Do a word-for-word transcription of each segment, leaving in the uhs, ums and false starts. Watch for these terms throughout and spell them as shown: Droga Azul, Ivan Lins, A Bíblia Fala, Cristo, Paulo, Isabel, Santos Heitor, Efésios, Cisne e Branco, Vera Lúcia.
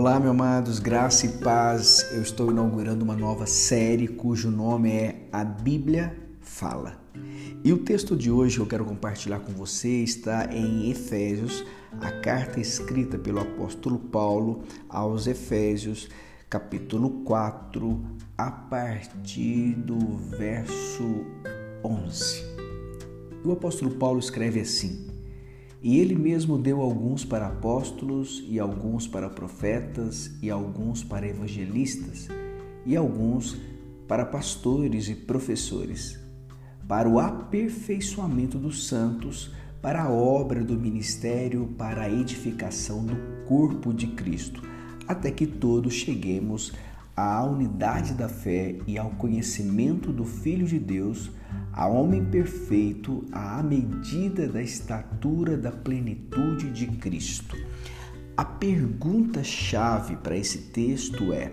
Olá, meus amados, graça e paz. Eu estou inaugurando uma nova série cujo nome é A Bíblia Fala. E o texto de hoje que eu quero compartilhar com você está em Efésios, a carta escrita pelo apóstolo Paulo aos Efésios, capítulo quatro, a partir do verso onze. O apóstolo Paulo escreve assim: E ele mesmo deu alguns para apóstolos, e alguns para profetas, e alguns para evangelistas, e alguns para pastores e professores, para o aperfeiçoamento dos santos, para a obra do ministério, para a edificação do corpo de Cristo, até que todos cheguemos à unidade da fé e ao conhecimento do Filho de Deus, a homem perfeito, à medida da estatura da plenitude de Cristo. A pergunta-chave para esse texto é: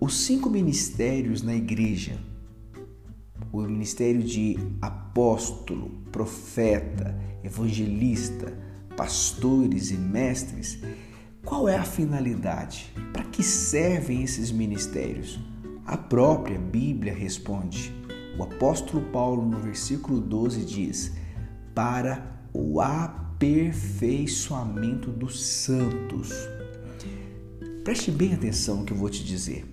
os cinco ministérios na igreja, o ministério de apóstolo, profeta, evangelista, pastores e mestres, qual é a finalidade? Para que servem esses ministérios? A própria Bíblia responde. O apóstolo Paulo, no versículo doze, diz: para o aperfeiçoamento dos santos. Preste bem atenção no que eu vou te dizer.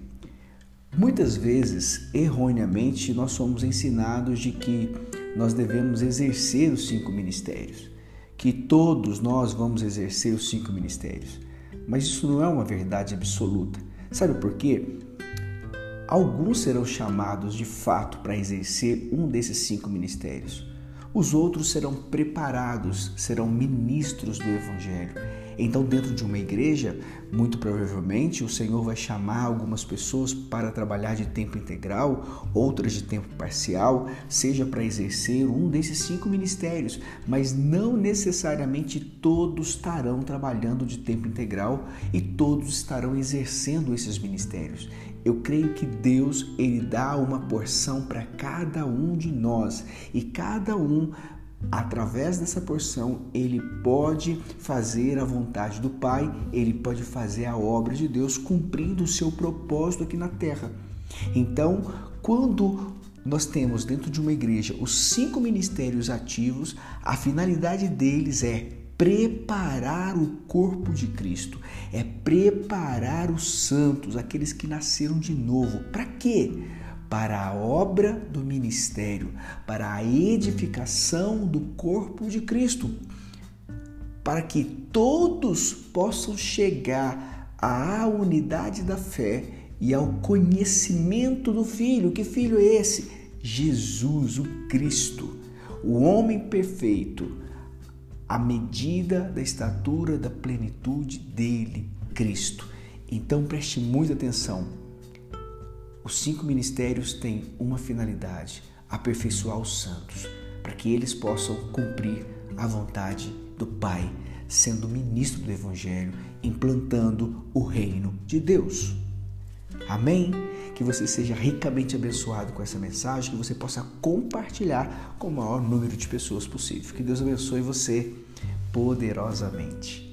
Muitas vezes, erroneamente, nós somos ensinados de que nós devemos exercer os cinco ministérios, que todos nós vamos exercer os cinco ministérios. Mas isso não é uma verdade absoluta. Sabe por quê? Alguns serão chamados de fato para exercer um desses cinco ministérios. Os outros serão preparados, serão ministros do Evangelho. Então, dentro de uma igreja, muito provavelmente o Senhor vai chamar algumas pessoas para trabalhar de tempo integral, outras de tempo parcial, seja para exercer um desses cinco ministérios, mas não necessariamente todos estarão trabalhando de tempo integral e todos estarão exercendo esses ministérios. Eu creio que Deus, Ele dá uma porção para cada um de nós, e cada um, através dessa porção, ele pode fazer a vontade do Pai, ele pode fazer a obra de Deus, cumprindo o seu propósito aqui na terra. Então, quando nós temos dentro de uma igreja os cinco ministérios ativos, a finalidade deles é preparar o corpo de Cristo, é preparar os santos, aqueles que nasceram de novo. Para quê? Para a obra do ministério, para a edificação do corpo de Cristo, para que todos possam chegar à unidade da fé e ao conhecimento do Filho. Que Filho é esse? Jesus, o Cristo, o homem perfeito, à medida da estatura da plenitude dele, Cristo. Então preste muita atenção. Os cinco ministérios têm uma finalidade: aperfeiçoar os santos, para que eles possam cumprir a vontade do Pai, sendo ministro do Evangelho, implantando o reino de Deus. Amém? Que você seja ricamente abençoado com essa mensagem, que você possa compartilhar com o maior número de pessoas possível. Que Deus abençoe você poderosamente.